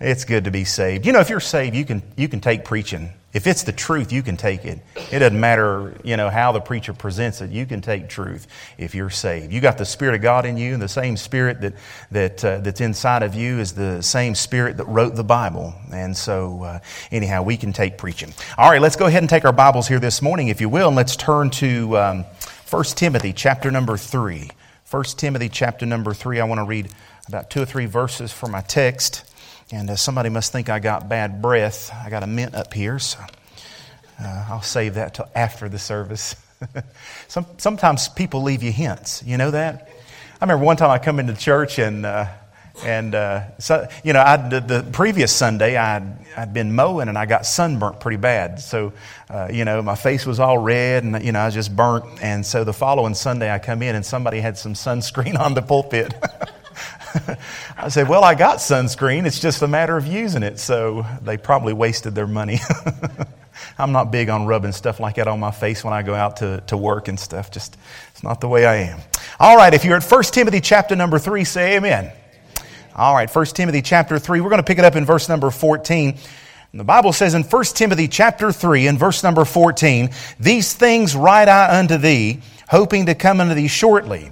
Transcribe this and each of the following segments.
It's good to be saved. You know, if you're saved, you can take preaching. If it's the truth, you can take it. It doesn't matter, you know, how the preacher presents it. You can take truth if you're saved. You got the Spirit of God in you, and the same Spirit that's inside of you is the same Spirit that wrote the Bible. And so, anyhow, we can take preaching. All right, let's go ahead and take our Bibles here this morning, if you will, and let's turn to 1 Timothy chapter number 3. 1 Timothy chapter number 3. I want to read about 2 or 3 verses for my text. And somebody must think I got bad breath. I got a mint up here, so I'll save that till after the service. Sometimes people leave you hints. You know that? I remember one time I come into church and so, you know, the previous Sunday I'd been mowing and I got sunburnt pretty bad. So, you know, my face was all red and, you know, I was just burnt. And so the following Sunday I come in and somebody had some sunscreen on the pulpit. I said, well, I got sunscreen. It's just a matter of using it. So they probably wasted their money. I'm not big on rubbing stuff like that on my face when I go out to work and stuff. Just, it's not the way I am. All right, if you're at 1 Timothy chapter number 3, say amen. All right, 1 Timothy chapter 3. We're going to pick it up in verse number 14. And the Bible says in 1 Timothy chapter 3 and verse number 14, "These things write I unto thee, hoping to come unto thee shortly.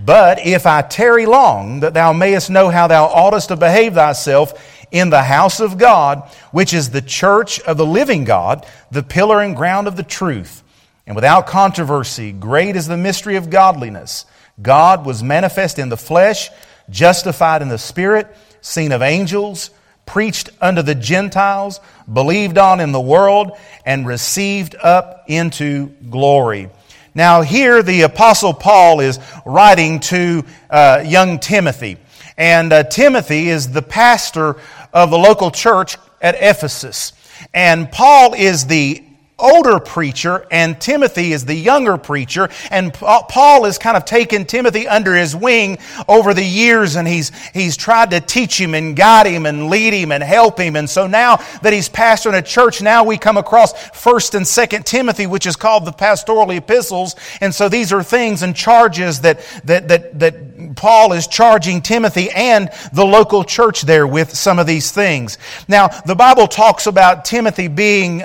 But if I tarry long, that thou mayest know how thou oughtest to behave thyself in the house of God, which is the church of the living God, the pillar and ground of the truth. And without controversy, great is the mystery of godliness. God was manifest in the flesh, justified in the spirit, seen of angels, preached unto the Gentiles, believed on in the world, and received up into glory." Now here the Apostle Paul is writing to young Timothy. And Timothy is the pastor of the local church at Ephesus. And Paul is the older preacher and Timothy is the younger preacher, and Paul has kind of taken Timothy under his wing over the years, and he's tried to teach him and guide him and lead him and help him. And so now that he's pastoring a church, now we come across 1st and 2nd Timothy, which is called the pastoral epistles. And so these are things and charges that Paul is charging Timothy and the local church there with some of these things. Now, the Bible talks about Timothy being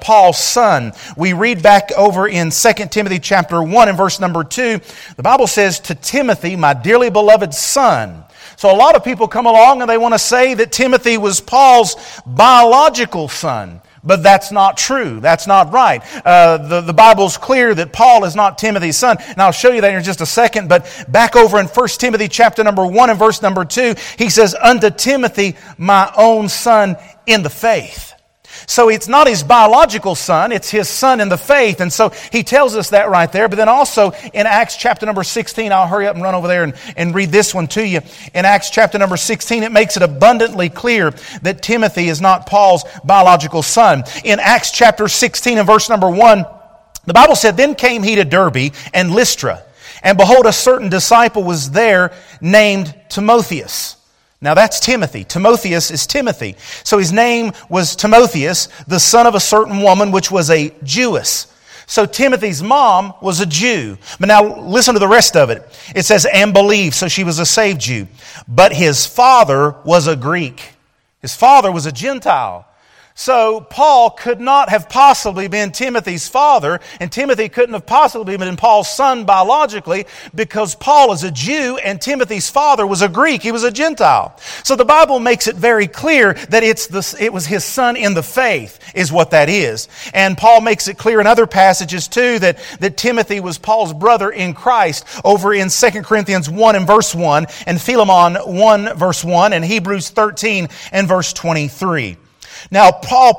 Paul's son. We read back over in 2 Timothy chapter 1 and verse number 2, the Bible says, "To Timothy, my dearly beloved son." So a lot of people come along and they want to say that Timothy was Paul's biological son. But that's not true. That's not right. The Bible's clear that Paul is not Timothy's son. And I'll show you that in just a second. But back over in 1 Timothy chapter number 1 and verse number 2, he says, "Unto Timothy, my own son in the faith." So it's not his biological son, it's his son in the faith. And so he tells us that right there. But then also in Acts chapter number 16, I'll hurry up and run over there and read this one to you. In Acts chapter number 16, it makes it abundantly clear that Timothy is not Paul's biological son. In Acts chapter 16 and verse number 1, the Bible said, "Then came he to Derbe and Lystra, and behold, a certain disciple was there named Timotheus." Now that's Timothy. Timotheus is Timothy. So his name was Timotheus, the son of a certain woman, which was a Jewess. So Timothy's mom was a Jew. But now listen to the rest of it. It says, "And believed," so she was a saved Jew. "But his father was a Greek." His father was a Gentile. So Paul could not have possibly been Timothy's father, and Timothy couldn't have possibly been Paul's son biologically, because Paul is a Jew and Timothy's father was a Greek. He was a Gentile. So the Bible makes it very clear that it was his son in the faith is what that is. And Paul makes it clear in other passages too that Timothy was Paul's brother in Christ over in 2 Corinthians 1 and verse 1, and Philemon 1 verse 1, and Hebrews 13 and verse 23. Now, Paul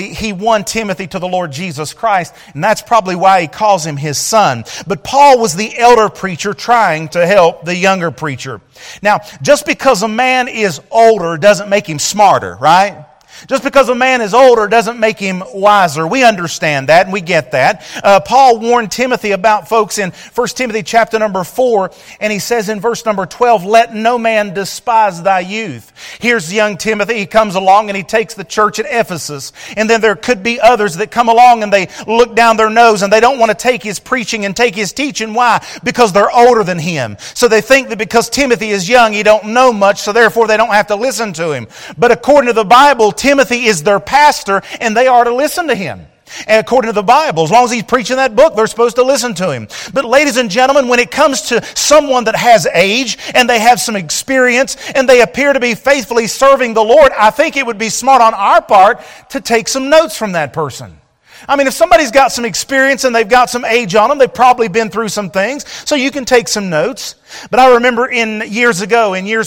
he won Timothy to the Lord Jesus Christ, and that's probably why he calls him his son. But Paul was the elder preacher trying to help the younger preacher. Now, just because a man is older doesn't make him smarter, right? Just because a man is older doesn't make him wiser. We understand that and we get that. Paul warned Timothy about folks in 1 Timothy chapter number 4, and he says in verse number 12, "Let no man despise thy youth." Here's young Timothy. He comes along and he takes the church at Ephesus. And then there could be others that come along and they look down their nose and they don't want to take his preaching and take his teaching. Why? Because they're older than him. So they think that because Timothy is young, he don't know much, so therefore they don't have to listen to him. But according to the Bible, Timothy is their pastor, and they are to listen to him. And according to the Bible, as long as he's preaching that book, they're supposed to listen to him. But ladies and gentlemen, when it comes to someone that has age and they have some experience and they appear to be faithfully serving the Lord, I think it would be smart on our part to take some notes from that person. I mean, if somebody's got some experience and they've got some age on them, they've probably been through some things, so you can take some notes. But I remember in years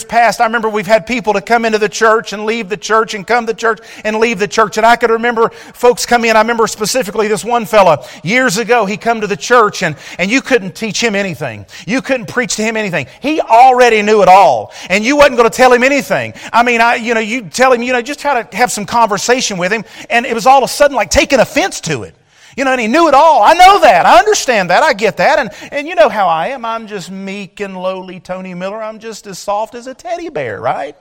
past, I remember we've had people to come into the church and leave the church and come to church and leave the church. And I could remember folks come in. I remember specifically this one fella. Years ago, he come to the church and you couldn't teach him anything. You couldn't preach to him anything. He already knew it all. And you wasn't going to tell him anything. I mean, you tell him, just try to have some conversation with him. And it was all of a sudden like taking offense to it. And he knew it all. I know that. I understand that. I get that. And you know how I am. I'm just meek and lowly Tony Miller. I'm just as soft as a teddy bear, right?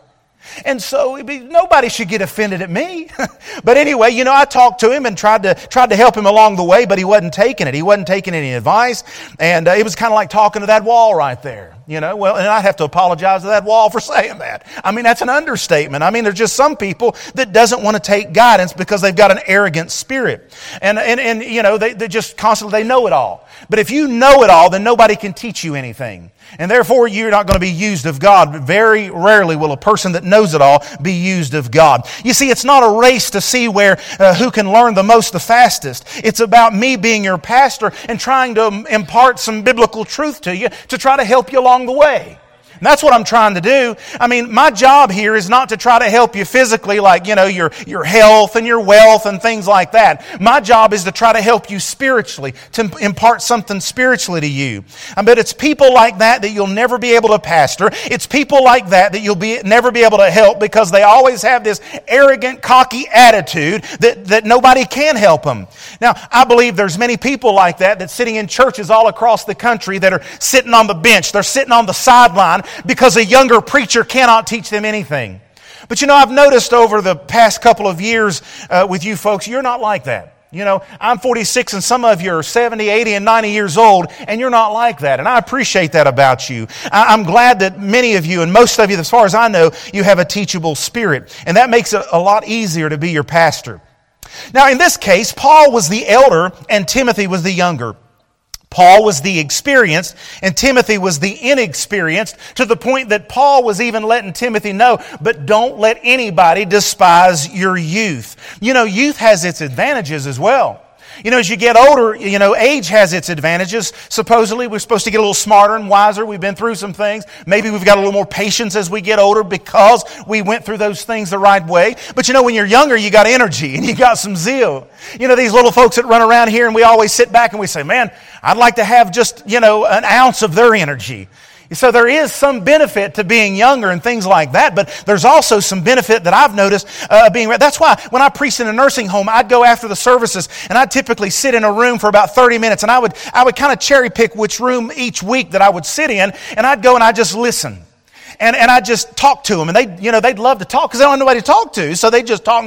And so nobody should get offended at me. But anyway, I talked to him and tried to help him along the way, but he wasn't taking it. He wasn't taking any advice. And it was kind of like talking to that wall right there. And I'd have to apologize to that wall for saying that. I mean, that's an understatement. I mean, there's just some people that doesn't want to take guidance because they've got an arrogant spirit. And they just constantly, they know it all. But if you know it all, then nobody can teach you anything. And therefore, you're not going to be used of God. Very rarely will a person that knows it all be used of God. You see, it's not a race to see who can learn the most the fastest. It's about me being your pastor and trying to impart some biblical truth to you to try to help you along the way. And that's what I'm trying to do. I mean, my job here is not to try to help you physically, like, your health and your wealth and things like that. My job is to try to help you spiritually, to impart something spiritually to you. But it's people like that you'll never be able to pastor. It's people like that you'll never be able to help because they always have this arrogant, cocky attitude that nobody can help them. Now, I believe there's many people like that that's sitting in churches all across the country that are sitting on the bench. They're sitting on the sideline because a younger preacher cannot teach them anything. But I've noticed over the past couple of years with you folks, you're not like that. I'm 46 and some of you are 70, 80, and 90 years old, and you're not like that. And I appreciate that about you. I'm glad that many of you, and most of you, as far as I know, you have a teachable spirit. And that makes it a lot easier to be your pastor. Now, in this case, Paul was the elder and Timothy was the younger. Paul was the experienced and Timothy was the inexperienced, to the point that Paul was even letting Timothy know, but don't let anybody despise your youth. Youth has its advantages as well. As you get older, age has its advantages. Supposedly, we're supposed to get a little smarter and wiser. We've been through some things. Maybe we've got a little more patience as we get older because we went through those things the right way. But when you're younger, you got energy and you got some zeal. These little folks that run around here, and we always sit back and we say, man, I'd like to have just, an ounce of their energy. So there is some benefit to being younger and things like that, but there's also some benefit that I've noticed being... That's why when I preached in a nursing home, I'd go after the services and I'd typically sit in a room for about 30 minutes, and I would kind of cherry pick which room each week that I would sit in, and I'd go and I'd just listen. And I just talk to them, and they'd love to talk because they don't have nobody to talk to, so they just talk.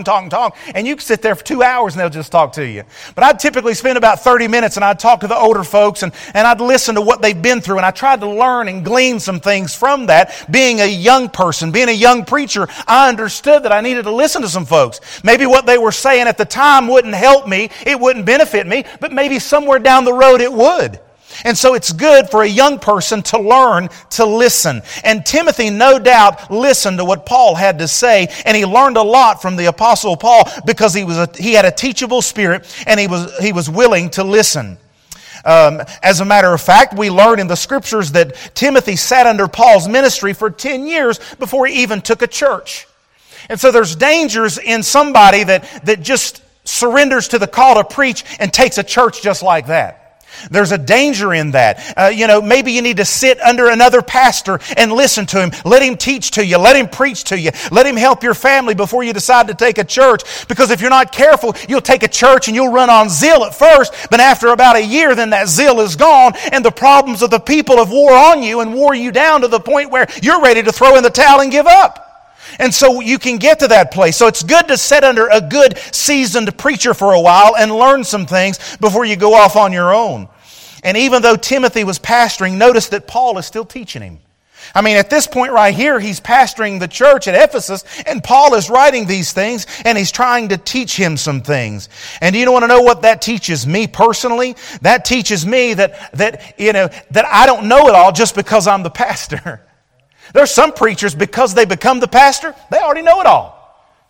And you can sit there for 2 hours and they'll just talk to you. But I'd typically spend about 30 minutes and I'd talk to the older folks and I'd listen to what they've been through, and I tried to learn and glean some things from that. Being a young person, being a young preacher, I understood that I needed to listen to some folks. Maybe what they were saying at the time wouldn't help me, it wouldn't benefit me, but maybe somewhere down the road it would. And so it's good for a young person to learn to listen. And Timothy, no doubt, listened to what Paul had to say, and he learned a lot from the Apostle Paul because he had a teachable spirit and he was willing to listen. As a matter of fact, we learn in the Scriptures that Timothy sat under Paul's ministry for 10 years before he even took a church. And so there's dangers in somebody that just surrenders to the call to preach and takes a church just like that. There's a danger in that. Maybe you need to sit under another pastor and listen to him. Let him teach to you. Let him preach to you. Let him help your family before you decide to take a church. Because if you're not careful, you'll take a church and you'll run on zeal at first, but after about a year, then that zeal is gone and the problems of the people have wore on you and wore you down to the point where you're ready to throw in the towel and give up. And so you can get to that place. So it's good to sit under a good seasoned preacher for a while and learn some things before you go off on your own. And even though Timothy was pastoring, notice that Paul is still teaching him. I mean, at this point right here, he's pastoring the church at Ephesus, and Paul is writing these things, and he's trying to teach him some things. And do you want to know what that teaches me personally? That teaches me that I don't know it all just because I'm the pastor. There's some preachers, because they become the pastor, they already know it all.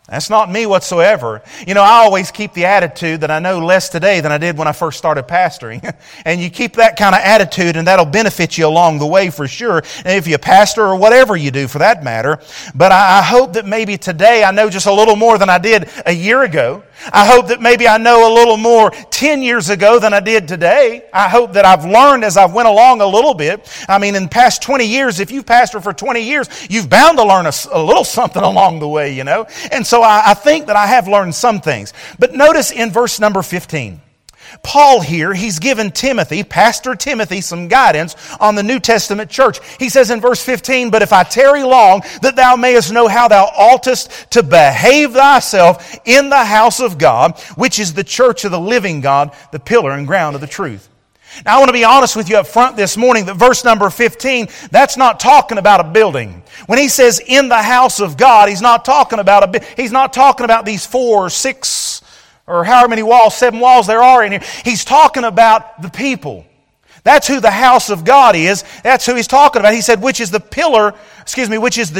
That's not me whatsoever. I always keep the attitude that I know less today than I did when I first started pastoring. And you keep that kind of attitude, and that'll benefit you along the way for sure, and if you're a pastor or whatever you do for that matter. But I hope that maybe today I know just a little more than I did a year ago. I hope that maybe I know a little more 10 years ago than I did today. I hope that I've learned as I went along a little bit. I mean, in the past 20 years, if you've pastored for 20 years, you've bound to learn a little something along the way, And so I think that I have learned some things. But notice in verse number 15, Paul here, he's given Timothy, Pastor Timothy, some guidance on the New Testament church. He says in verse 15, "But if I tarry long, that thou mayest know how thou oughtest to behave thyself in the house of God, which is the church of the living God, the pillar and ground of the truth." Now, I want to be honest with you up front this morning that verse number 15, that's not talking about a building. When he says in the house of God, he's not talking about he's not talking about these 4 or 6 or however many walls, 7 walls there are in here. He's talking about the people. That's who the house of God is. That's who he's talking about. He said, which is the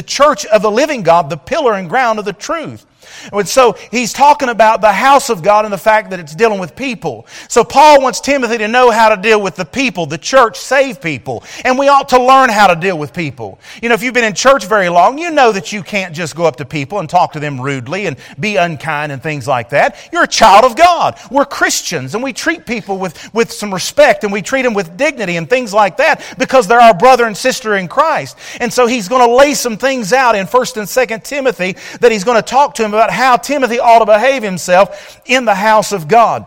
church of the living God, the pillar and ground of the truth. And so he's talking about the house of God and the fact that it's dealing with people. So Paul wants Timothy to know how to deal with the people, the church, save people. And we ought to learn how to deal with people. If you've been in church very long, you know that you can't just go up to people and talk to them rudely and be unkind and things like that. You're a child of God. We're Christians, and we treat people with some respect, and we treat them with dignity and things like that because they're our brother and sister in Christ. And so he's going to lay some things out in 1 and 2 Timothy that he's going to talk to him about how Timothy ought to behave himself in the house of God.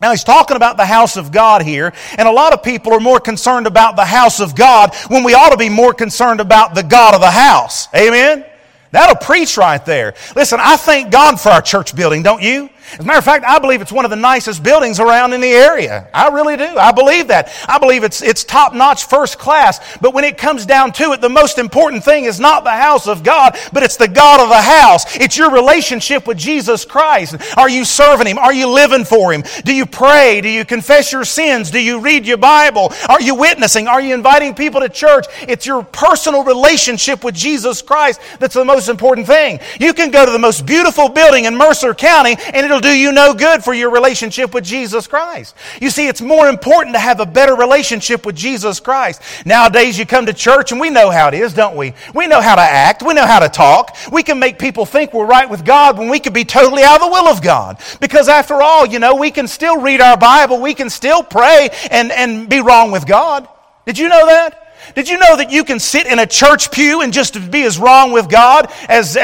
Now, he's talking about the house of God here, and a lot of people are more concerned about the house of God when we ought to be more concerned about the God of the house. Amen? That'll preach right there. Listen, I thank God for our church building, don't you? As a matter of fact, I believe it's one of the nicest buildings around in the area. I really do. I believe that. I believe it's top-notch, first class. But when it comes down to it, the most important thing is not the house of God, but it's the God of the house. It's your relationship with Jesus Christ. Are you serving Him? Are you living for Him? Do you pray? Do you confess your sins? Do you read your Bible? Are you witnessing? Are you inviting people to church? It's your personal relationship with Jesus Christ that's the most important thing. You can go to the most beautiful building in Mercer County, and it'll do you no good for your relationship with Jesus Christ. You see, it's more important to have a better relationship with Jesus Christ. Nowadays, you come to church and we know how it is, don't we? We know how to act. We know how to talk. We can make people think we're right with God when we could be totally out of the will of God. Because after all, we can still read our Bible. We can still pray and be wrong with God. Did you know that? Did you know that you can sit in a church pew and just be as wrong with God as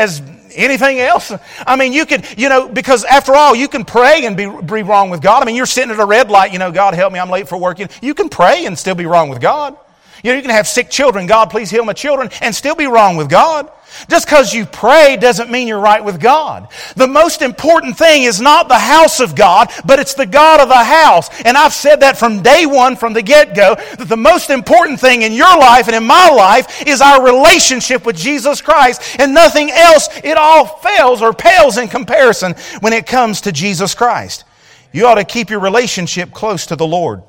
anything else? I mean, you could, because after all, you can pray and be wrong with God. I mean, you're sitting at a red light, God help me, I'm late for work. You can pray and still be wrong with God. You can have sick children, God, please heal my children, and still be wrong with God. Just because you pray doesn't mean you're right with God. The most important thing is not the house of God, but it's the God of the house. And I've said that from day one, from the get-go, that the most important thing in your life and in my life is our relationship with Jesus Christ, and nothing else. It all fails or pales in comparison when it comes to Jesus Christ. You ought to keep your relationship close to the Lord.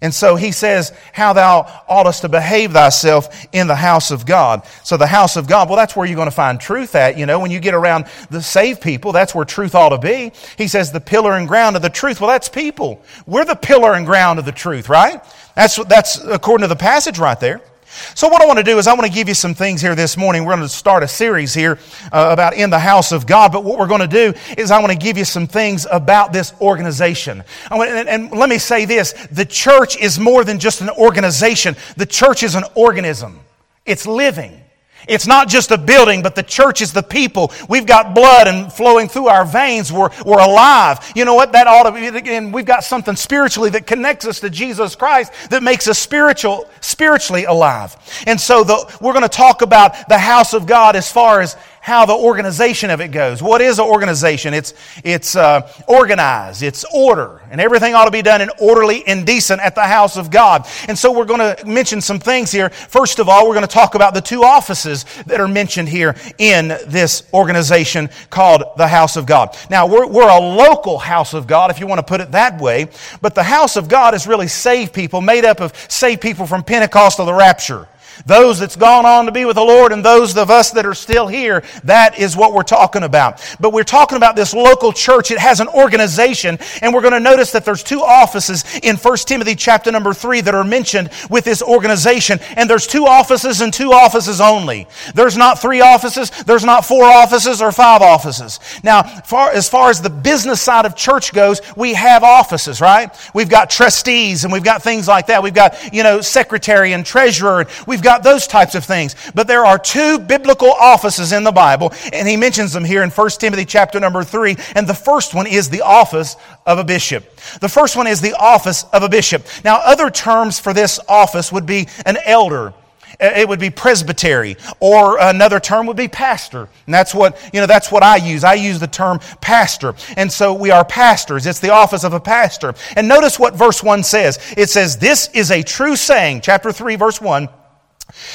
And so he says, how thou oughtest to behave thyself in the house of God. So the house of God, well, that's where you're going to find truth at. When you get around the saved people, that's where truth ought to be. He says the pillar and ground of the truth. Well, that's people. We're the pillar and ground of the truth, right? That's according to the passage right there. So what I want to do is I want to give you some things here this morning. We're going to start a series here about in the house of God. But what we're going to do is I want to give you some things about this organization. And let me say this. The church is more than just an organization. The church is an organism. It's living. It's not just a building, but the church is the people. We've got blood and flowing through our veins. We're alive. You know what? That ought to be, and we've got something spiritually that connects us to Jesus Christ that makes us spiritually alive. And so we're going to talk about the house of God as far as how the organization of it goes. What is an organization? It's organized. It's order. And everything ought to be done in orderly and decent at the house of God. And so we're going to mention some things here. First of all, we're going to talk about the two offices that are mentioned here in this organization called the house of God. Now, we're a local house of God, if you want to put it that way. But the house of God is really saved people, made up of saved people from Pentecost to the rapture. Those that's gone on to be with the Lord and those of us that are still here, that is what we're talking about. But we're talking about this local church. It has an organization, and we're going to notice that there's two offices in 1 Timothy chapter number 3 that are mentioned with this organization. And there's two offices and two offices only. There's not three offices, there's not four offices or five offices. Now, as far as the business side of church goes, we have offices, right? We've got trustees and we've got things like that. We've got, secretary and treasurer. We've got those types of things. But there are two biblical offices in the Bible, and he mentions them here in 1 Timothy chapter number 3, and the first one is the office of a bishop. The first one is the office of a bishop. Now, other terms for this office would be an elder. It would be presbytery, or another term would be pastor. And that's what, that's what I use. I use the term pastor. And so we are pastors. It's the office of a pastor. And notice what verse 1 says. It says, "This is a true saying," chapter 3, verse 1,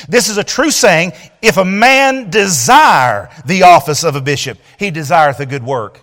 "This is a true saying, if a man desire the office of a bishop, he desireth a good work."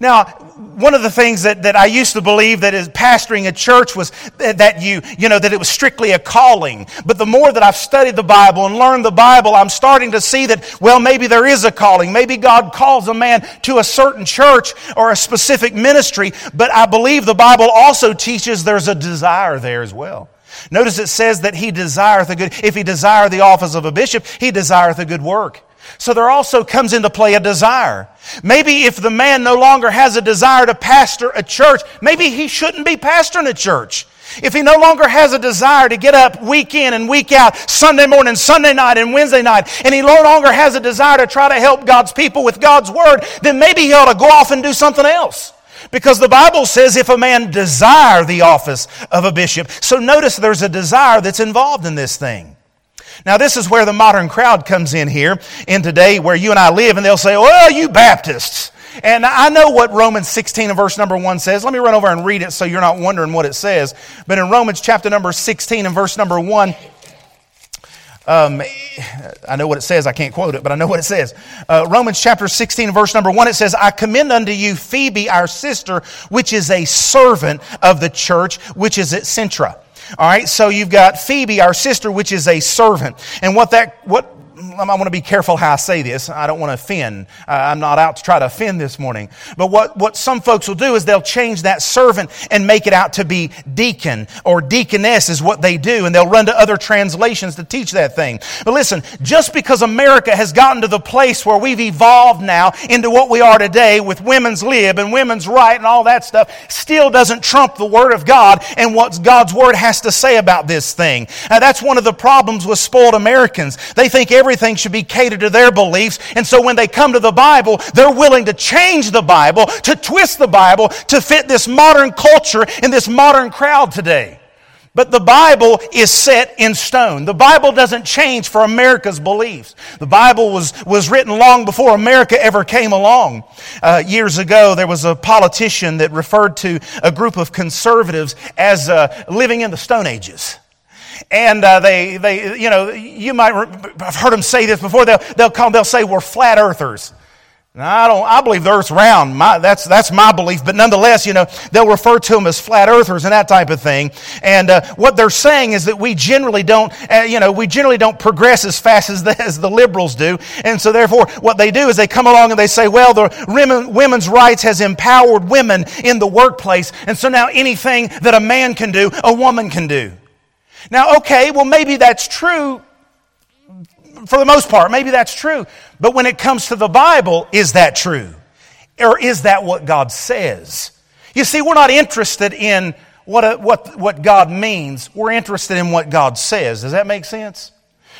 Now, one of the things that I used to believe that is pastoring a church was that that it was strictly a calling. But the more that I've studied the Bible and learned the Bible, I'm starting to see that, well, maybe there is a calling. Maybe God calls a man to a certain church or a specific ministry, but I believe the Bible also teaches there's a desire there as well. Notice it says that he desireth a good, if he desire the office of a bishop, he desireth a good work. So there also comes into play a desire. Maybe if the man no longer has a desire to pastor a church, maybe he shouldn't be pastoring a church. If he no longer has a desire to get up week in and week out, Sunday morning, Sunday night, and Wednesday night, and he no longer has a desire to try to help God's people with God's Word, then maybe he ought to go off and do something else. Because the Bible says if a man desire the office of a bishop. So notice there's a desire that's involved in this thing. Now this is where the modern crowd comes in here, in today where you and I live, and they'll say, "Well, you Baptists." And I know what Romans 16 and verse number 1 says. Let me run over and read it so you're not wondering what it says. But in Romans chapter number 16 and verse number 1, I know what it says. I can't quote it, but I know what it says. Romans chapter 16, verse number 1, it says, "I commend unto you Phoebe, our sister, which is a servant of the church, which is at Cenchrea." All right, so you've got Phoebe, our sister, which is a servant. And I want to be careful how I say this. I don't want to offend. I'm not out to try to offend this morning. But what some folks will do is they'll change that servant and make it out to be deacon or deaconess is what they do. And they'll run to other translations to teach that thing. But listen, just because America has gotten to the place where we've evolved now into what we are today with women's lib and women's right and all that stuff still doesn't trump the Word of God and what God's Word has to say about this thing. Now, that's one of the problems with spoiled Americans. They think everything should be catered to their beliefs. And so when they come to the Bible, they're willing to change the Bible, to twist the Bible, to fit this modern culture and this modern crowd today. But the Bible is set in stone. The Bible doesn't change for America's beliefs. The Bible was written long before America ever came along. Years ago, there was a politician that referred to a group of conservatives as living in the Stone Ages. And they you might have heard them say this before. They'll say we're flat earthers. Now, I believe the earth's round. That's my belief. But nonetheless, they'll refer to them as flat earthers and that type of thing. And what they're saying is that we generally don't, progress as fast as the liberals do. And so therefore, what they do is they come along and they say, well, the women's rights has empowered women in the workplace. And so now anything that a man can do, a woman can do. Now, okay, well, maybe that's true for the most part. Maybe that's true. But when it comes to the Bible, is that true? Or is that what God says? You see, we're not interested in what God means. We're interested in what God says. Does that make sense?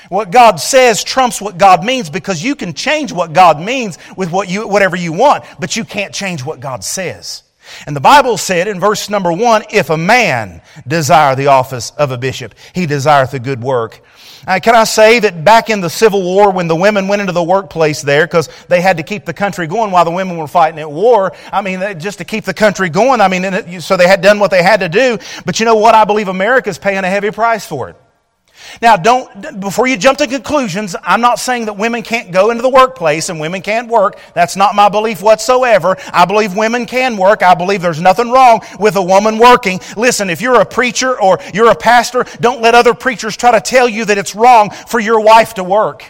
What God says trumps what God means, because you can change what God means with whatever you want, but you can't change what God says. And the Bible said in verse number 1, if a man desire the office of a bishop, he desireth a good work. Can I say that back in the Civil War, when the women went into the workplace there, because they had to keep the country going while the women were fighting at war, just to keep the country going, so they had done what they had to do. But you know what? I believe America's paying a heavy price for it. Now, before you jump to conclusions, I'm not saying that women can't go into the workplace and women can't work. That's not my belief whatsoever. I believe women can work. I believe there's nothing wrong with a woman working. Listen, if you're a preacher or you're a pastor, don't let other preachers try to tell you that it's wrong for your wife to work,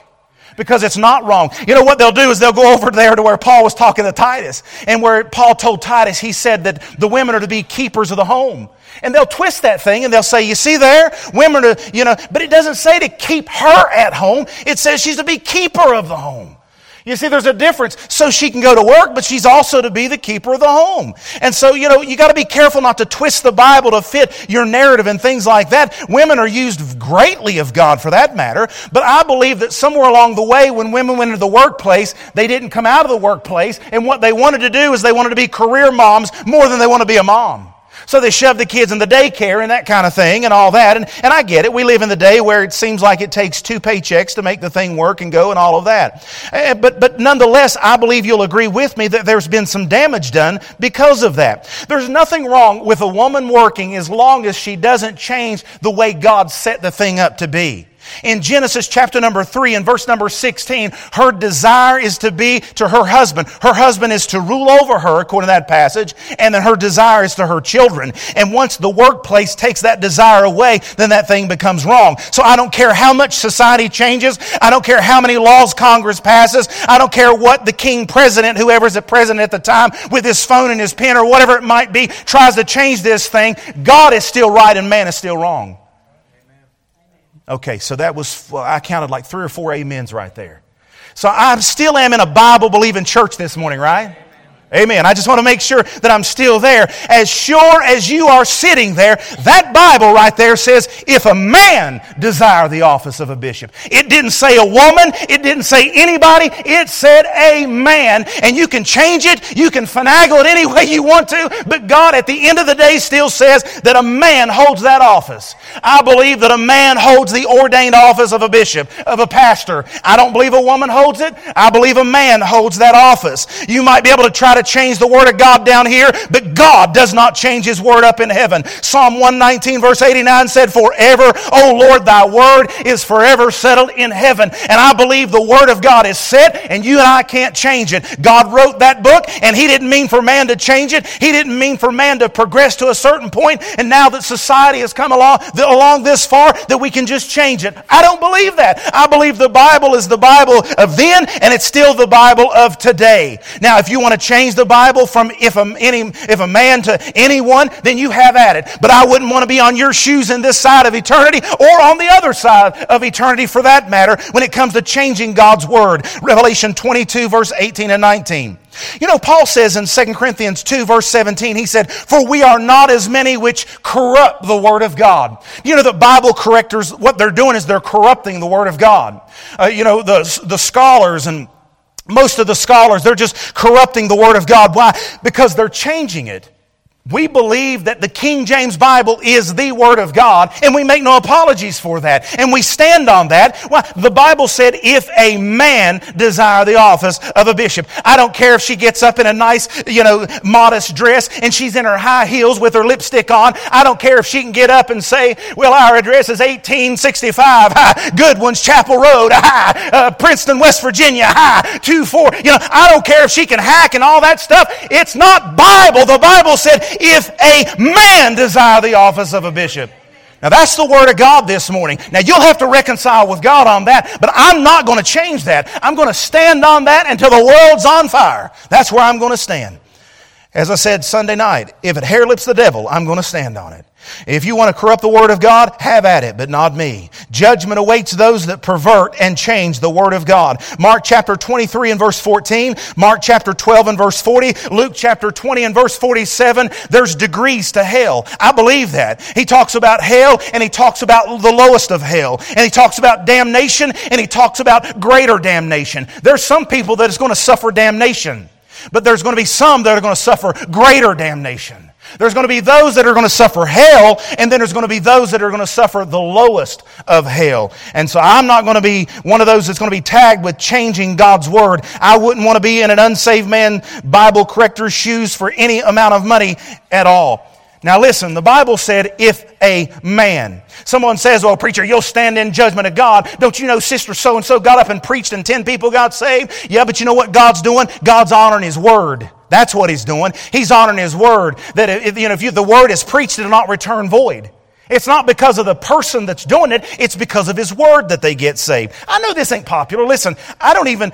because it's not wrong. You know what they'll do is they'll go over there to where Paul was talking to Titus, and where Paul told Titus, he said that the women are to be keepers of the home. And they'll twist that thing and they'll say, you see there, women are, but it doesn't say to keep her at home. It says she's to be keeper of the home. You see, there's a difference. So she can go to work, but she's also to be the keeper of the home. And so, you got to be careful not to twist the Bible to fit your narrative and things like that. Women are used greatly of God for that matter. But I believe that somewhere along the way, when women went into the workplace, they didn't come out of the workplace. And what they wanted to do is they wanted to be career moms more than they want to be a mom. So they shove the kids in the daycare and that kind of thing and all that. And I get it. We live in the day where it seems like it takes two paychecks to make the thing work and go and all of that. But nonetheless, I believe you'll agree with me that there's been some damage done because of that. There's nothing wrong with a woman working as long as she doesn't change the way God set the thing up to be. In Genesis chapter number 3 and verse number 16, her desire is to be to her husband. Her husband is to rule over her, according to that passage, and then her desire is to her children. And once the workplace takes that desire away, then that thing becomes wrong. So I don't care how much society changes. I don't care how many laws Congress passes. I don't care what the king president, whoever's the president at the time, with his phone and his pen or whatever it might be, tries to change this thing. God is still right and man is still wrong. Okay, so that was, I counted like 3 or 4 amens right there. So I still am in a Bible-believing church this morning, right? Amen. I just want to make sure that I'm still there. As sure as you are sitting there, that Bible right there says, if a man desire the office of a bishop. It didn't say a woman. It didn't say anybody. It said a man. And you can change it. You can finagle it any way you want to. But God at the end of the day still says that a man holds that office. I believe that a man holds the ordained office of a bishop, of a pastor. I don't believe a woman holds it. I believe a man holds that office. You might be able to try to change the Word of God down here, but God does not change His Word up in heaven. Psalm 119 verse 89 said, forever, O Lord, Thy Word is forever settled in heaven. And I believe the Word of God is set, and you and I can't change it. God wrote that book, and He didn't mean for man to change it. He didn't mean for man to progress to a certain point, and now that society has come along this far, that we can just change it. I don't believe that. I believe the Bible is the Bible of then, and it's still the Bible of today. Now, if you want to change the Bible from if a man to anyone, then you have at it. But I wouldn't want to be on your shoes in this side of eternity or on the other side of eternity for that matter when it comes to changing God's Word. Revelation 22 verse 18 and 19. You know, Paul says in 2 Corinthians 2 verse 17, he said, for we are not as many which corrupt the Word of God. You know, the Bible correctors, what they're doing is they're corrupting the Word of God. The scholars and most of the scholars, they're just corrupting the Word of God. Why? Because they're changing it. We believe that the King James Bible is the Word of God, and we make no apologies for that, and we stand on that. Why? The Bible said, if a man desire the office of a bishop. I don't care if she gets up in a nice, modest dress, and she's in her high heels with her lipstick on. I don't care if she can get up and say, well, our address is 1865, Goodwin's Chapel Road, Princeton, West Virginia, 24. I don't care if she can hack and all that stuff. It's not Bible. The Bible said, if a man desire the office of a bishop. Now that's the Word of God this morning. Now you'll have to reconcile with God on that, but I'm not going to change that. I'm going to stand on that until the world's on fire. That's where I'm going to stand. As I said Sunday night, if it hairlips the devil, I'm going to stand on it. If you want to corrupt the Word of God, have at it, but not me. Judgment awaits those that pervert and change the Word of God. Mark chapter 23 and verse 14, Mark chapter 12 and verse 40, Luke chapter 20 and verse 47, there's degrees to hell. I believe that. He talks about hell, and he talks about the lowest of hell, and he talks about damnation, and he talks about greater damnation. There's some people that is going to suffer damnation. But there's going to be some that are going to suffer greater damnation. There's going to be those that are going to suffer hell, and then there's going to be those that are going to suffer the lowest of hell. And so I'm not going to be one of those that's going to be tagged with changing God's Word. I wouldn't want to be in an unsaved man Bible corrector's shoes for any amount of money at all. Now listen, the Bible said, if a man. Someone says, well, preacher, you'll stand in judgment of God. Don't you know sister so-and-so got up and preached and 10 people got saved? Yeah, but you know what God's doing? God's honoring His Word. That's what He's doing. He's honoring His Word. That if the Word is preached, it'll not return void. It's not because of the person that's doing it. It's because of His Word that they get saved. I know this ain't popular. Listen, I don't even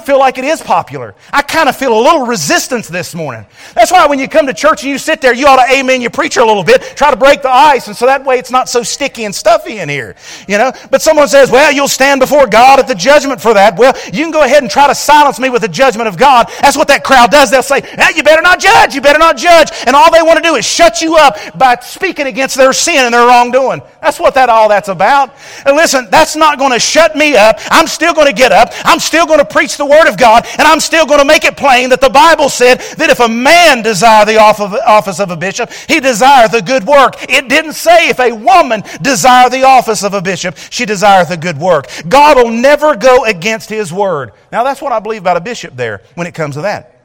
feel like it is popular. I kind of feel a little resistance this morning. That's why when you come to church and you sit there, you ought to amen your preacher a little bit, try to break the ice, and so that way it's not so sticky and stuffy in here. But someone says, well, you'll stand before God at the judgment for that. Well, you can go ahead and try to silence me with the judgment of God. That's what that crowd does. They'll say, hey, you better not judge. You better not judge. And all they want to do is shut you up by speaking against their sin and their wrongdoing. That's what that's about. And listen, that's not going to shut me up. I'm still going to get up. I'm still going to preach the Word of God, and I'm still going to make it plain that the Bible said that if a man desire the office of a bishop, he desireth a good work. It didn't say if a woman desire the office of a bishop, she desireth a good work. God will never go against His Word. Now that's what I believe about a bishop there when it comes to that.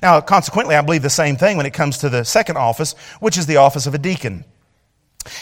Now consequently, I believe the same thing when it comes to the second office, which is the office of a deacon.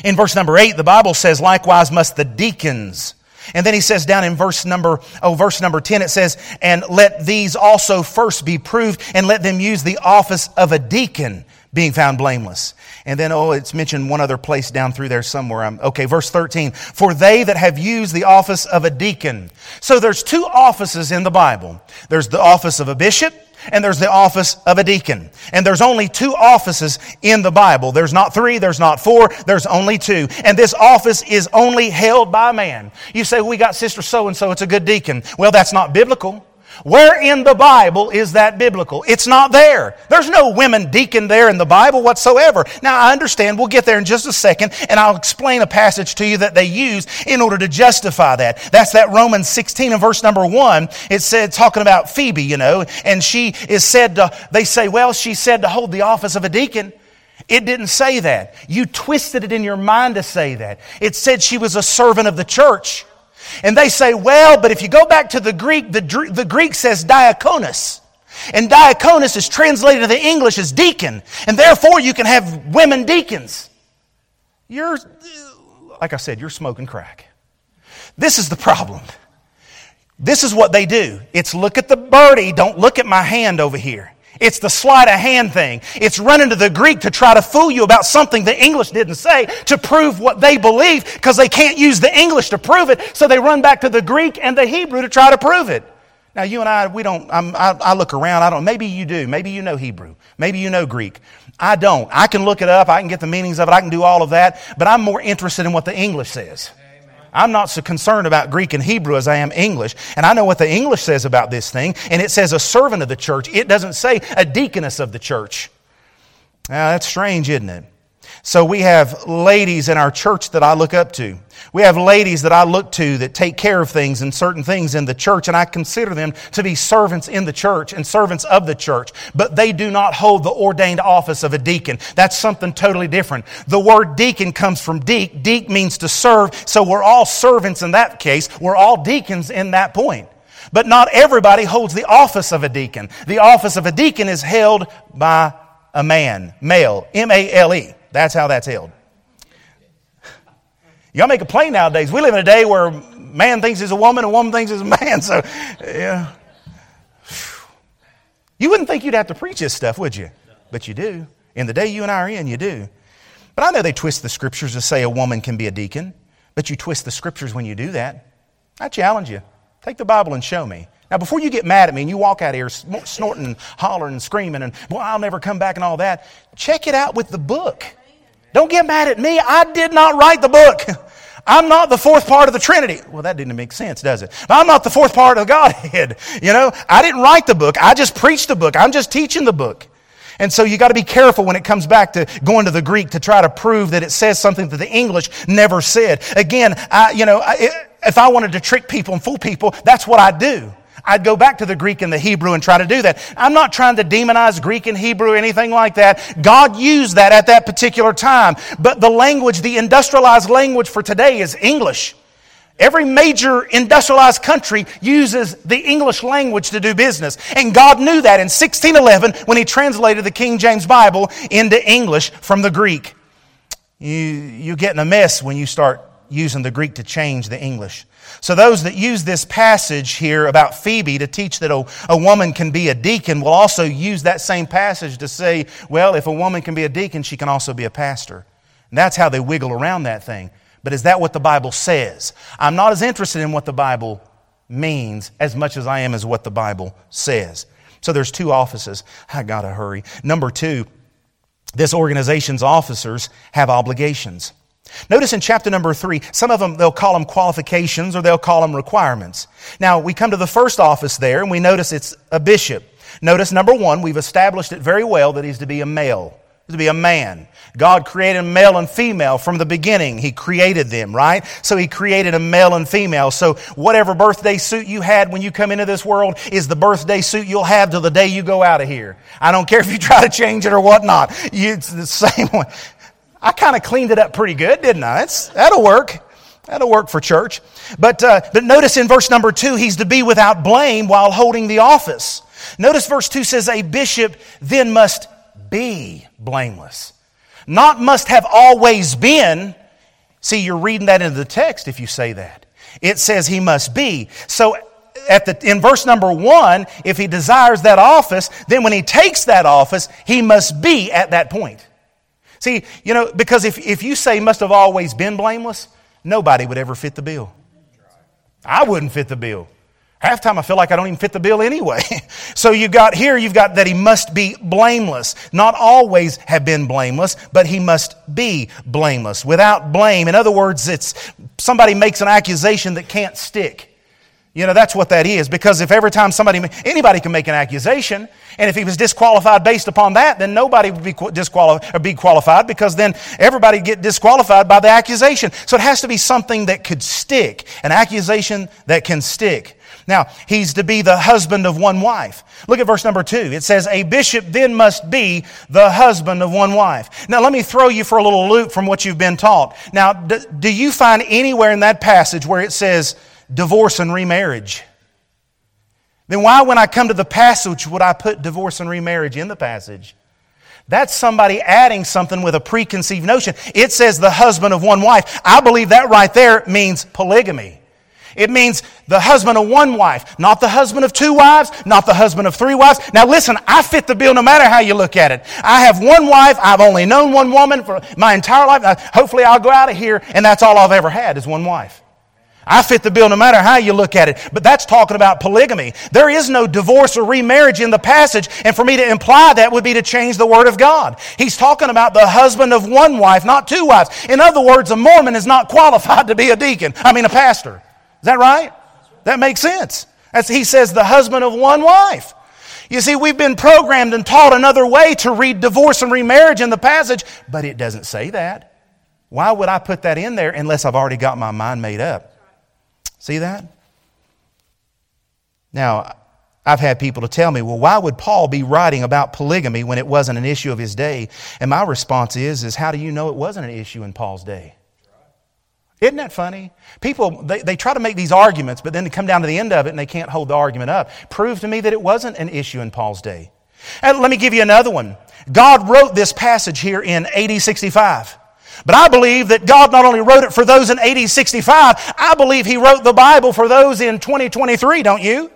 In verse number 8, the Bible says, likewise must the deacons. And then he says down in verse number 10, it says, and let these also first be proved, and let them use the office of a deacon, being found blameless. And then, it's mentioned one other place down through there somewhere. Verse 13, for they that have used the office of a deacon. So there's two offices in the Bible. There's the office of a bishop, and there's the office of a deacon. And there's only two offices in the Bible. There's not three, there's not four, there's only two. And this office is only held by man. You say, we got sister so-and-so, it's a good deacon. Well, that's not biblical. Where in the Bible is that biblical? It's not there. There's no women deacon there in the Bible whatsoever. Now, I understand. We'll get there in just a second, and I'll explain a passage to you that they use in order to justify that. That's that Romans 16 and verse number 1. It said, talking about Phoebe, and she is said to, they say, well, she's said to hold the office of a deacon. It didn't say that. You twisted it in your mind to say that. It said she was a servant of the church. And they say, well, but if you go back to the Greek, the Greek says diakonos. And diakonos is translated into the English as deacon. And therefore you can have women deacons. You're, like I said, you're smoking crack. This is the problem. This is what they do. It's look at the birdie, don't look at my hand over here. It's the sleight of hand thing. It's running to the Greek to try to fool you about something the English didn't say to prove what they believe, because they can't use the English to prove it, so they run back to the Greek and the Hebrew to try to prove it. Now you and I, we don't, I look around, I don't, maybe you do, maybe you know Hebrew, maybe you know Greek. I don't. I can look it up, I can get the meanings of it, I can do all of that, but I'm more interested in what the English says. I'm not so concerned about Greek and Hebrew as I am English. And I know what the English says about this thing. And it says a servant of the church. It doesn't say a deaconess of the church. Now, that's strange, isn't it? So we have ladies in our church that I look up to. We have ladies that I look to that take care of things and certain things in the church, and I consider them to be servants in the church and servants of the church, but they do not hold the ordained office of a deacon. That's something totally different. The word deacon comes from deek. Deek means to serve, so we're all servants in that case. We're all deacons in that point. But not everybody holds the office of a deacon. The office of a deacon is held by a man, male, M-A-L-E. That's how that's held. Y'all make a play nowadays. We live in a day where a man thinks he's a woman and a woman thinks he's a man. So, yeah. You wouldn't think you'd have to preach this stuff, would you? But you do. In the day you and I are in, you do. But I know they twist the Scriptures to say a woman can be a deacon. But you twist the Scriptures when you do that. I challenge you. Take the Bible and show me. Now, before you get mad at me and you walk out of here snorting, hollering, screaming, and, well, I'll never come back and all that, check it out with the book. Don't get mad at me. I did not write the book. I'm not the fourth part of the Trinity. Well, that didn't make sense, does it? I'm not the fourth part of the Godhead. You know, I didn't write the book. I just preached the book. I'm just teaching the book. And so you got to be careful when it comes back to going to the Greek to try to prove that it says something that the English never said. Again, if I wanted to trick people and fool people, that's what I do. I'd go back to the Greek and the Hebrew and try to do that. I'm not trying to demonize Greek and Hebrew or anything like that. God used that at that particular time. But the language, the industrialized language for today is English. Every major industrialized country uses the English language to do business. And God knew that in 1611 when He translated the King James Bible into English from the Greek. You get in a mess when you start using the Greek to change the English. So those that use this passage here about Phoebe to teach that a woman can be a deacon will also use that same passage to say, well, if a woman can be a deacon, she can also be a pastor. And that's how they wiggle around that thing. But is that what the Bible says? I'm not as interested in what the Bible means as much as I am as what the Bible says. So there's two offices. I gotta hurry. Number two, this organization's officers have obligations. Notice in chapter number 3, some of them, they'll call them qualifications or they'll call them requirements. Now, we come to the first office there and we notice it's a bishop. Notice number 1, we've established it very well that he's to be a male. He's to be a man. God created male and female from the beginning. He created them, right? So He created a male and female. So whatever birthday suit you had when you come into this world is the birthday suit you'll have till the day you go out of here. I don't care if you try to change it or whatnot. It's the same one. I kind of cleaned it up pretty good, didn't I? That'll work. That'll work for church. But notice in verse number 2, he's to be without blame while holding the office. Notice verse 2 says, a bishop then must be blameless. Not must have always been. See, you're reading that into the text if you say that. It says he must be. So in verse number 1, if he desires that office, then when he takes that office, he must be at that point. See, you know, because if you say must have always been blameless, nobody would ever fit the bill. I wouldn't fit the bill. Half the time I feel like I don't even fit the bill anyway. So you've got that he must be blameless. Not always have been blameless, but he must be blameless, without blame. In other words, it's somebody makes an accusation that can't stick. You know, that's what that is, because if every time anybody can make an accusation, and if he was disqualified based upon that, then nobody would be disqualified or be qualified, because then everybody get disqualified by the accusation. So it has to be something that could stick, an accusation that can stick. Now, he's to be the husband of one wife. Look at verse number 2. It says, a bishop then must be the husband of one wife. Now, let me throw you for a little loop from what you've been taught. Now, do you find anywhere in that passage where it says divorce and remarriage? Then why, when I come to the passage, would I put divorce and remarriage in the passage? That's somebody adding something with a preconceived notion. It says the husband of one wife. I believe that right there means polygamy. It means the husband of one wife, not the husband of two wives, not the husband of three wives. Now listen, I fit the bill no matter how you look at it. I have one wife. I've only known one woman for my entire life. Hopefully I'll go out of here and that's all I've ever had is one wife. I fit the bill no matter how you look at it. But that's talking about polygamy. There is no divorce or remarriage in the passage. And for me to imply that would be to change the Word of God. He's talking about the husband of one wife, not two wives. In other words, a Mormon is not qualified to be a pastor. Is that right? That makes sense. He says the husband of one wife. You see, we've been programmed and taught another way to read divorce and remarriage in the passage. But it doesn't say that. Why would I put that in there unless I've already got my mind made up? See that? Now, I've had people to tell me, well, why would Paul be writing about polygamy when it wasn't an issue of his day? And my response is how do you know it wasn't an issue in Paul's day? Isn't that funny? People, they try to make these arguments, but then they come down to the end of it and they can't hold the argument up. Prove to me that it wasn't an issue in Paul's day. And let me give you another one. God wrote this passage here in AD 65. But I believe that God not only wrote it for those in AD 65, I believe He wrote the Bible for those in 2023, don't you?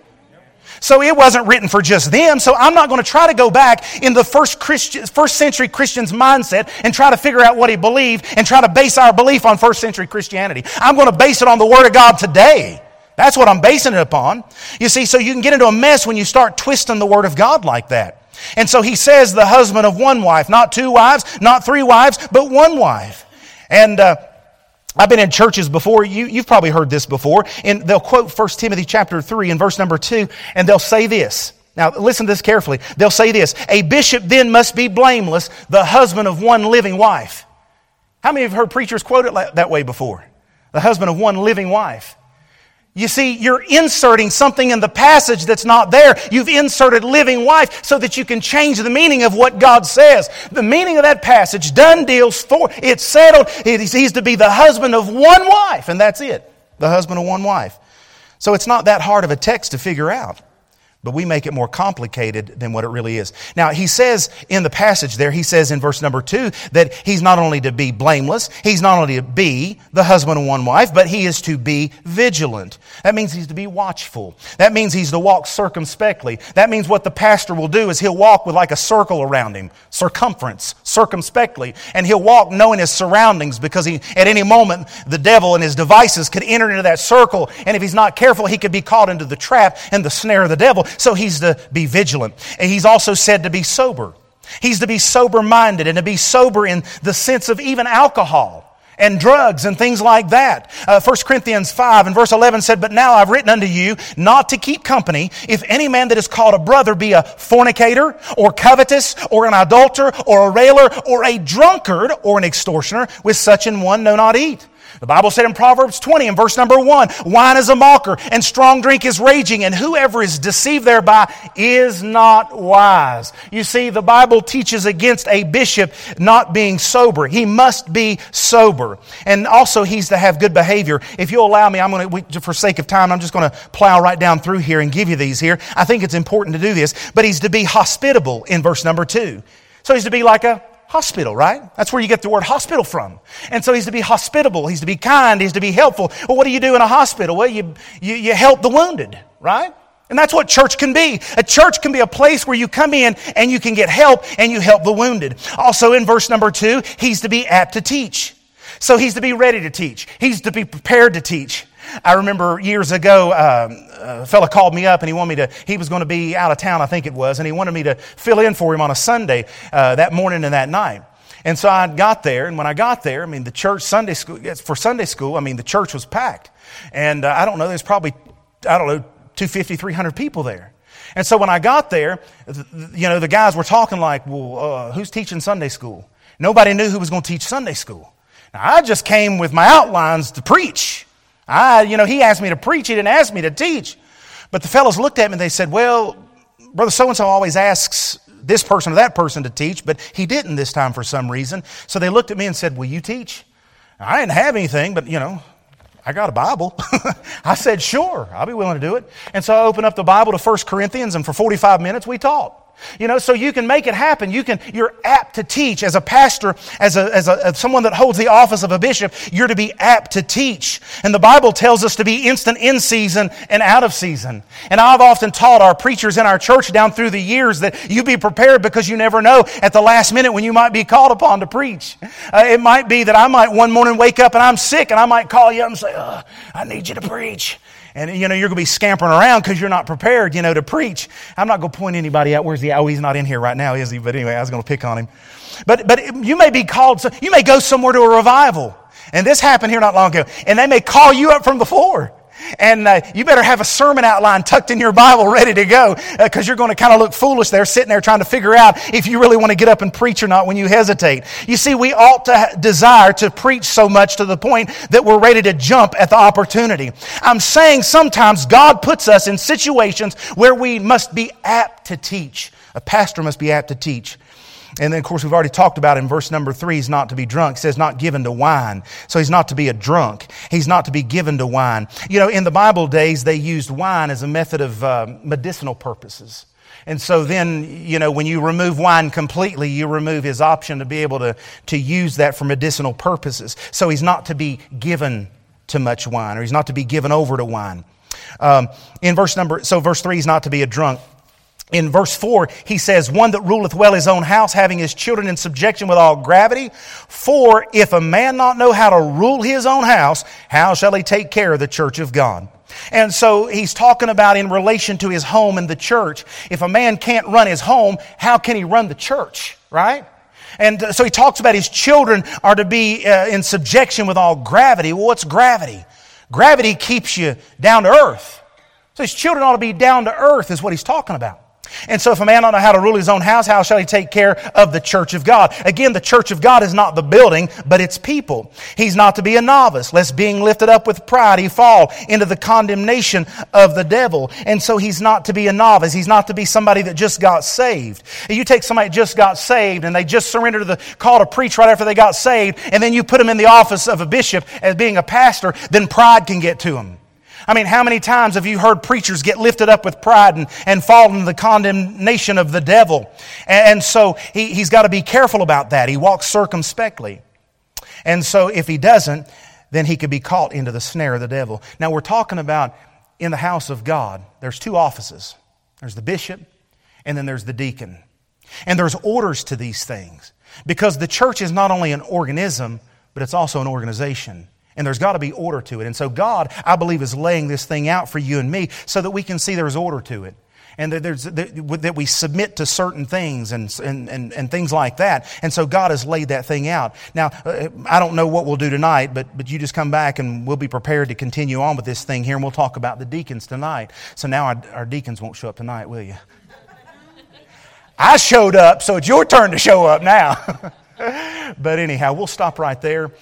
So it wasn't written for just them. So I'm not going to try to go back in the first century Christian's mindset and try to figure out what he believed and try to base our belief on first century Christianity. I'm going to base it on the Word of God today. That's what I'm basing it upon. You see, so you can get into a mess when you start twisting the Word of God like that. And so he says the husband of one wife, not two wives, not three wives, but one wife. And I've been in churches before, you've probably heard this before, and they'll quote 1 Timothy chapter 3 and verse number 2, and they'll say this. Now, listen to this carefully. They'll say this, "A bishop then must be blameless, the husband of one living wife." How many have heard preachers quote it that way before? The husband of one living wife. You see, you're inserting something in the passage that's not there. You've inserted living wife so that you can change the meaning of what God says. The meaning of that passage, done deals for, it's settled. He's to be the husband of one wife, and that's it. The husband of one wife. So it's not that hard of a text to figure out, but we make it more complicated than what it really is. Now, he says in the passage there, he says in verse number 2, that he's not only to be blameless, he's not only to be the husband of one wife, but he is to be vigilant. That means he's to be watchful. That means he's to walk circumspectly. That means what the pastor will do is he'll walk with like a circle around him, circumference, circumspectly, and he'll walk knowing his surroundings, because he, at any moment the devil and his devices could enter into that circle, and if he's not careful, he could be caught into the trap and the snare of the devil. So he's to be vigilant. And he's also said to be sober. He's to be sober-minded and to be sober in the sense of even alcohol and drugs and things like that. 1 Corinthians 5 and verse 11 said, "But now I've written unto you not to keep company, if any man that is called a brother be a fornicator, or covetous, or an adulterer, or a railer, or a drunkard, or an extortioner, with such an one know not eat." The Bible said in Proverbs 20 and verse number 1, "Wine is a mocker, and strong drink is raging, and whoever is deceived thereby is not wise." You see, the Bible teaches against a bishop not being sober. He must be sober. And also, he's to have good behavior. If you'll allow me, I'm going to, for sake of time, I'm just going to plow right down through here and give you these here. I think it's important to do this. But he's to be hospitable in verse number 2. So he's to be like a hospital, right? That's where you get the word hospital from. And so he's to be hospitable. He's to be kind. He's to be helpful. Well, what do you do in a hospital? Well, you help the wounded, right? And that's what church can be. A church can be a place where you come in and you can get help and you help the wounded. Also in verse number 2, he's to be apt to teach. So he's to be ready to teach. He's to be prepared to teach. I remember years ago, a fella called me up and he was going to be out of town, I think it was, and he wanted me to fill in for him on a Sunday that morning and that night. And so I got there, and when I got there, I mean, the church Sunday school, I mean, the church was packed. And I don't know, there's probably, 250, 300 people there. And so when I got there, the guys were talking like, well, who's teaching Sunday school? Nobody knew who was going to teach Sunday school. Now, I just came with my outlines to preach. He asked me to preach. He didn't ask me to teach. But the fellows looked at me and they said, well, Brother so-and-so always asks this person or that person to teach, but he didn't this time for some reason. So they looked at me and said, will you teach? I didn't have anything, but, I got a Bible. I said, sure, I'll be willing to do it. And so I opened up the Bible to 1 Corinthians, and for 45 minutes we taught. So you can make it happen. You're apt to teach as a pastor, as someone that holds the office of a bishop. You're to be apt to teach. And the Bible tells us to be instant in season and out of season. And I've often taught our preachers in our church down through the years that you be prepared, because you never know at the last minute when you might be called upon to preach. It might be that I might one morning wake up and I'm sick, and I might call you up and say, I need you to preach. And, you're going to be scampering around because you're not prepared, to preach. I'm not going to point anybody out. He's not in here right now, is he? But anyway, I was going to pick on him. But you may be called, you may go somewhere to a revival. And this happened here not long ago. And they may call you up from the floor. And you better have a sermon outline tucked in your Bible ready to go, because you're going to kind of look foolish there, sitting there trying to figure out if you really want to get up and preach or not when you hesitate. You see, we ought to desire to preach so much to the point that we're ready to jump at the opportunity. I'm saying sometimes God puts us in situations where we must be apt to teach. A pastor must be apt to teach. And then, of course, we've already talked about in verse number 3, he's not to be drunk. It says not given to wine. So he's not to be a drunk. He's not to be given to wine. In the Bible days, they used wine as a method of medicinal purposes. And so then, when you remove wine completely, you remove his option to be able to use that for medicinal purposes. So he's not to be given to much wine, or he's not to be given over to wine. Verse 3, he's not to be a drunk. In verse 4, he says, one that ruleth well his own house, having his children in subjection with all gravity. For if a man not know how to rule his own house, how shall he take care of the church of God? And so he's talking about in relation to his home and the church. If a man can't run his home, how can he run the church, right? And so he talks about his children are to be in subjection with all gravity. Well, what's gravity? Gravity keeps you down to earth. So his children ought to be down to earth is what he's talking about. And so if a man don't know how to rule his own house, how shall he take care of the church of God? Again, the church of God is not the building, but its people. He's not to be a novice, lest being lifted up with pride, he fall into the condemnation of the devil. And so he's not to be a novice. He's not to be somebody that just got saved. You take somebody that just got saved and they just surrendered to the call to preach right after they got saved, and then you put them in the office of a bishop as being a pastor, then pride can get to them. I mean, how many times have you heard preachers get lifted up with pride and fall into the condemnation of the devil? And so he's got to be careful about that. He walks circumspectly. And so if he doesn't, then he could be caught into the snare of the devil. Now we're talking about in the house of God, there's two offices. There's the bishop and then there's the deacon. And there's orders to these things because the church is not only an organism, but it's also an organization. And there's got to be order to it. And so God, I believe, is laying this thing out for you and me so that we can see there's order to it. And that, that we submit to certain things and things like that. And so God has laid that thing out. Now, I don't know what we'll do tonight, but you just come back and we'll be prepared to continue on with this thing here. And we'll talk about the deacons tonight. So now our deacons won't show up tonight, will you? I showed up, so it's your turn to show up now. But anyhow, we'll stop right there.